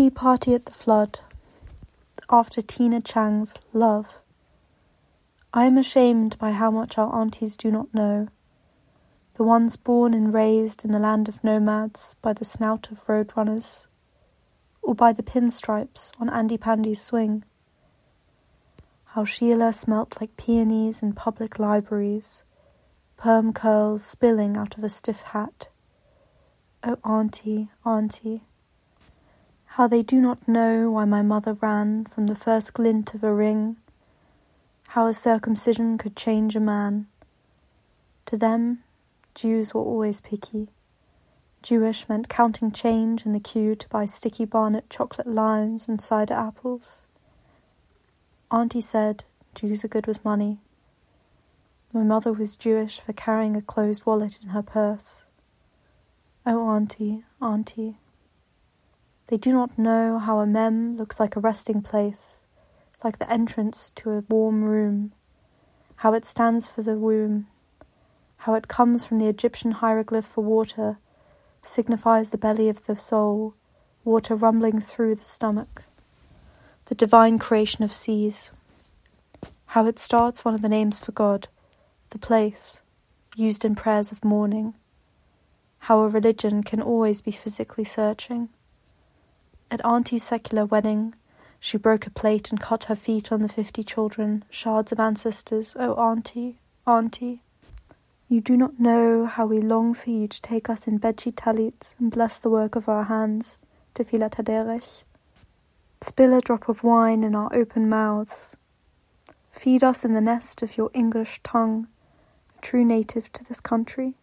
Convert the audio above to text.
Tea Party at the Flood, after Tina Chang's Love. I am ashamed by how much our aunties do not know, the ones born and raised in the land of nomads by the snout of road runners, or by the pinstripes on Andy Pandy's swing. How Sheila smelt like peonies in public libraries, perm curls spilling out of a stiff hat. Oh, auntie, auntie. How they do not know why my mother ran from the first glint of a ring, how a circumcision could change a man. To them, Jews were always picky. Jewish meant counting change in the queue to buy sticky Barnet chocolate limes and cider apples. Auntie said, Jews are good with money. My mother was Jewish for carrying a closed wallet in her purse. Oh, auntie, auntie. They do not know how a mem looks like a resting place, like the entrance to a warm room, how it stands for the womb, how it comes from the Egyptian hieroglyph for water, signifies the belly of the soul, water rumbling through the stomach. The divine creation of seas. How it starts one of the names for God, the place, used in prayers of mourning. How a religion can always be physically searching. At Auntie's secular wedding, she broke a plate and cut her feet on the 50 children, shards of ancestors. Oh, Auntie, Auntie. You do not know how we long for you to take us in bedsheet talits and bless the work of our hands, tefila taderech. Spill a drop of wine in our open mouths. Feed us in the nest of your English tongue, a true native to this country.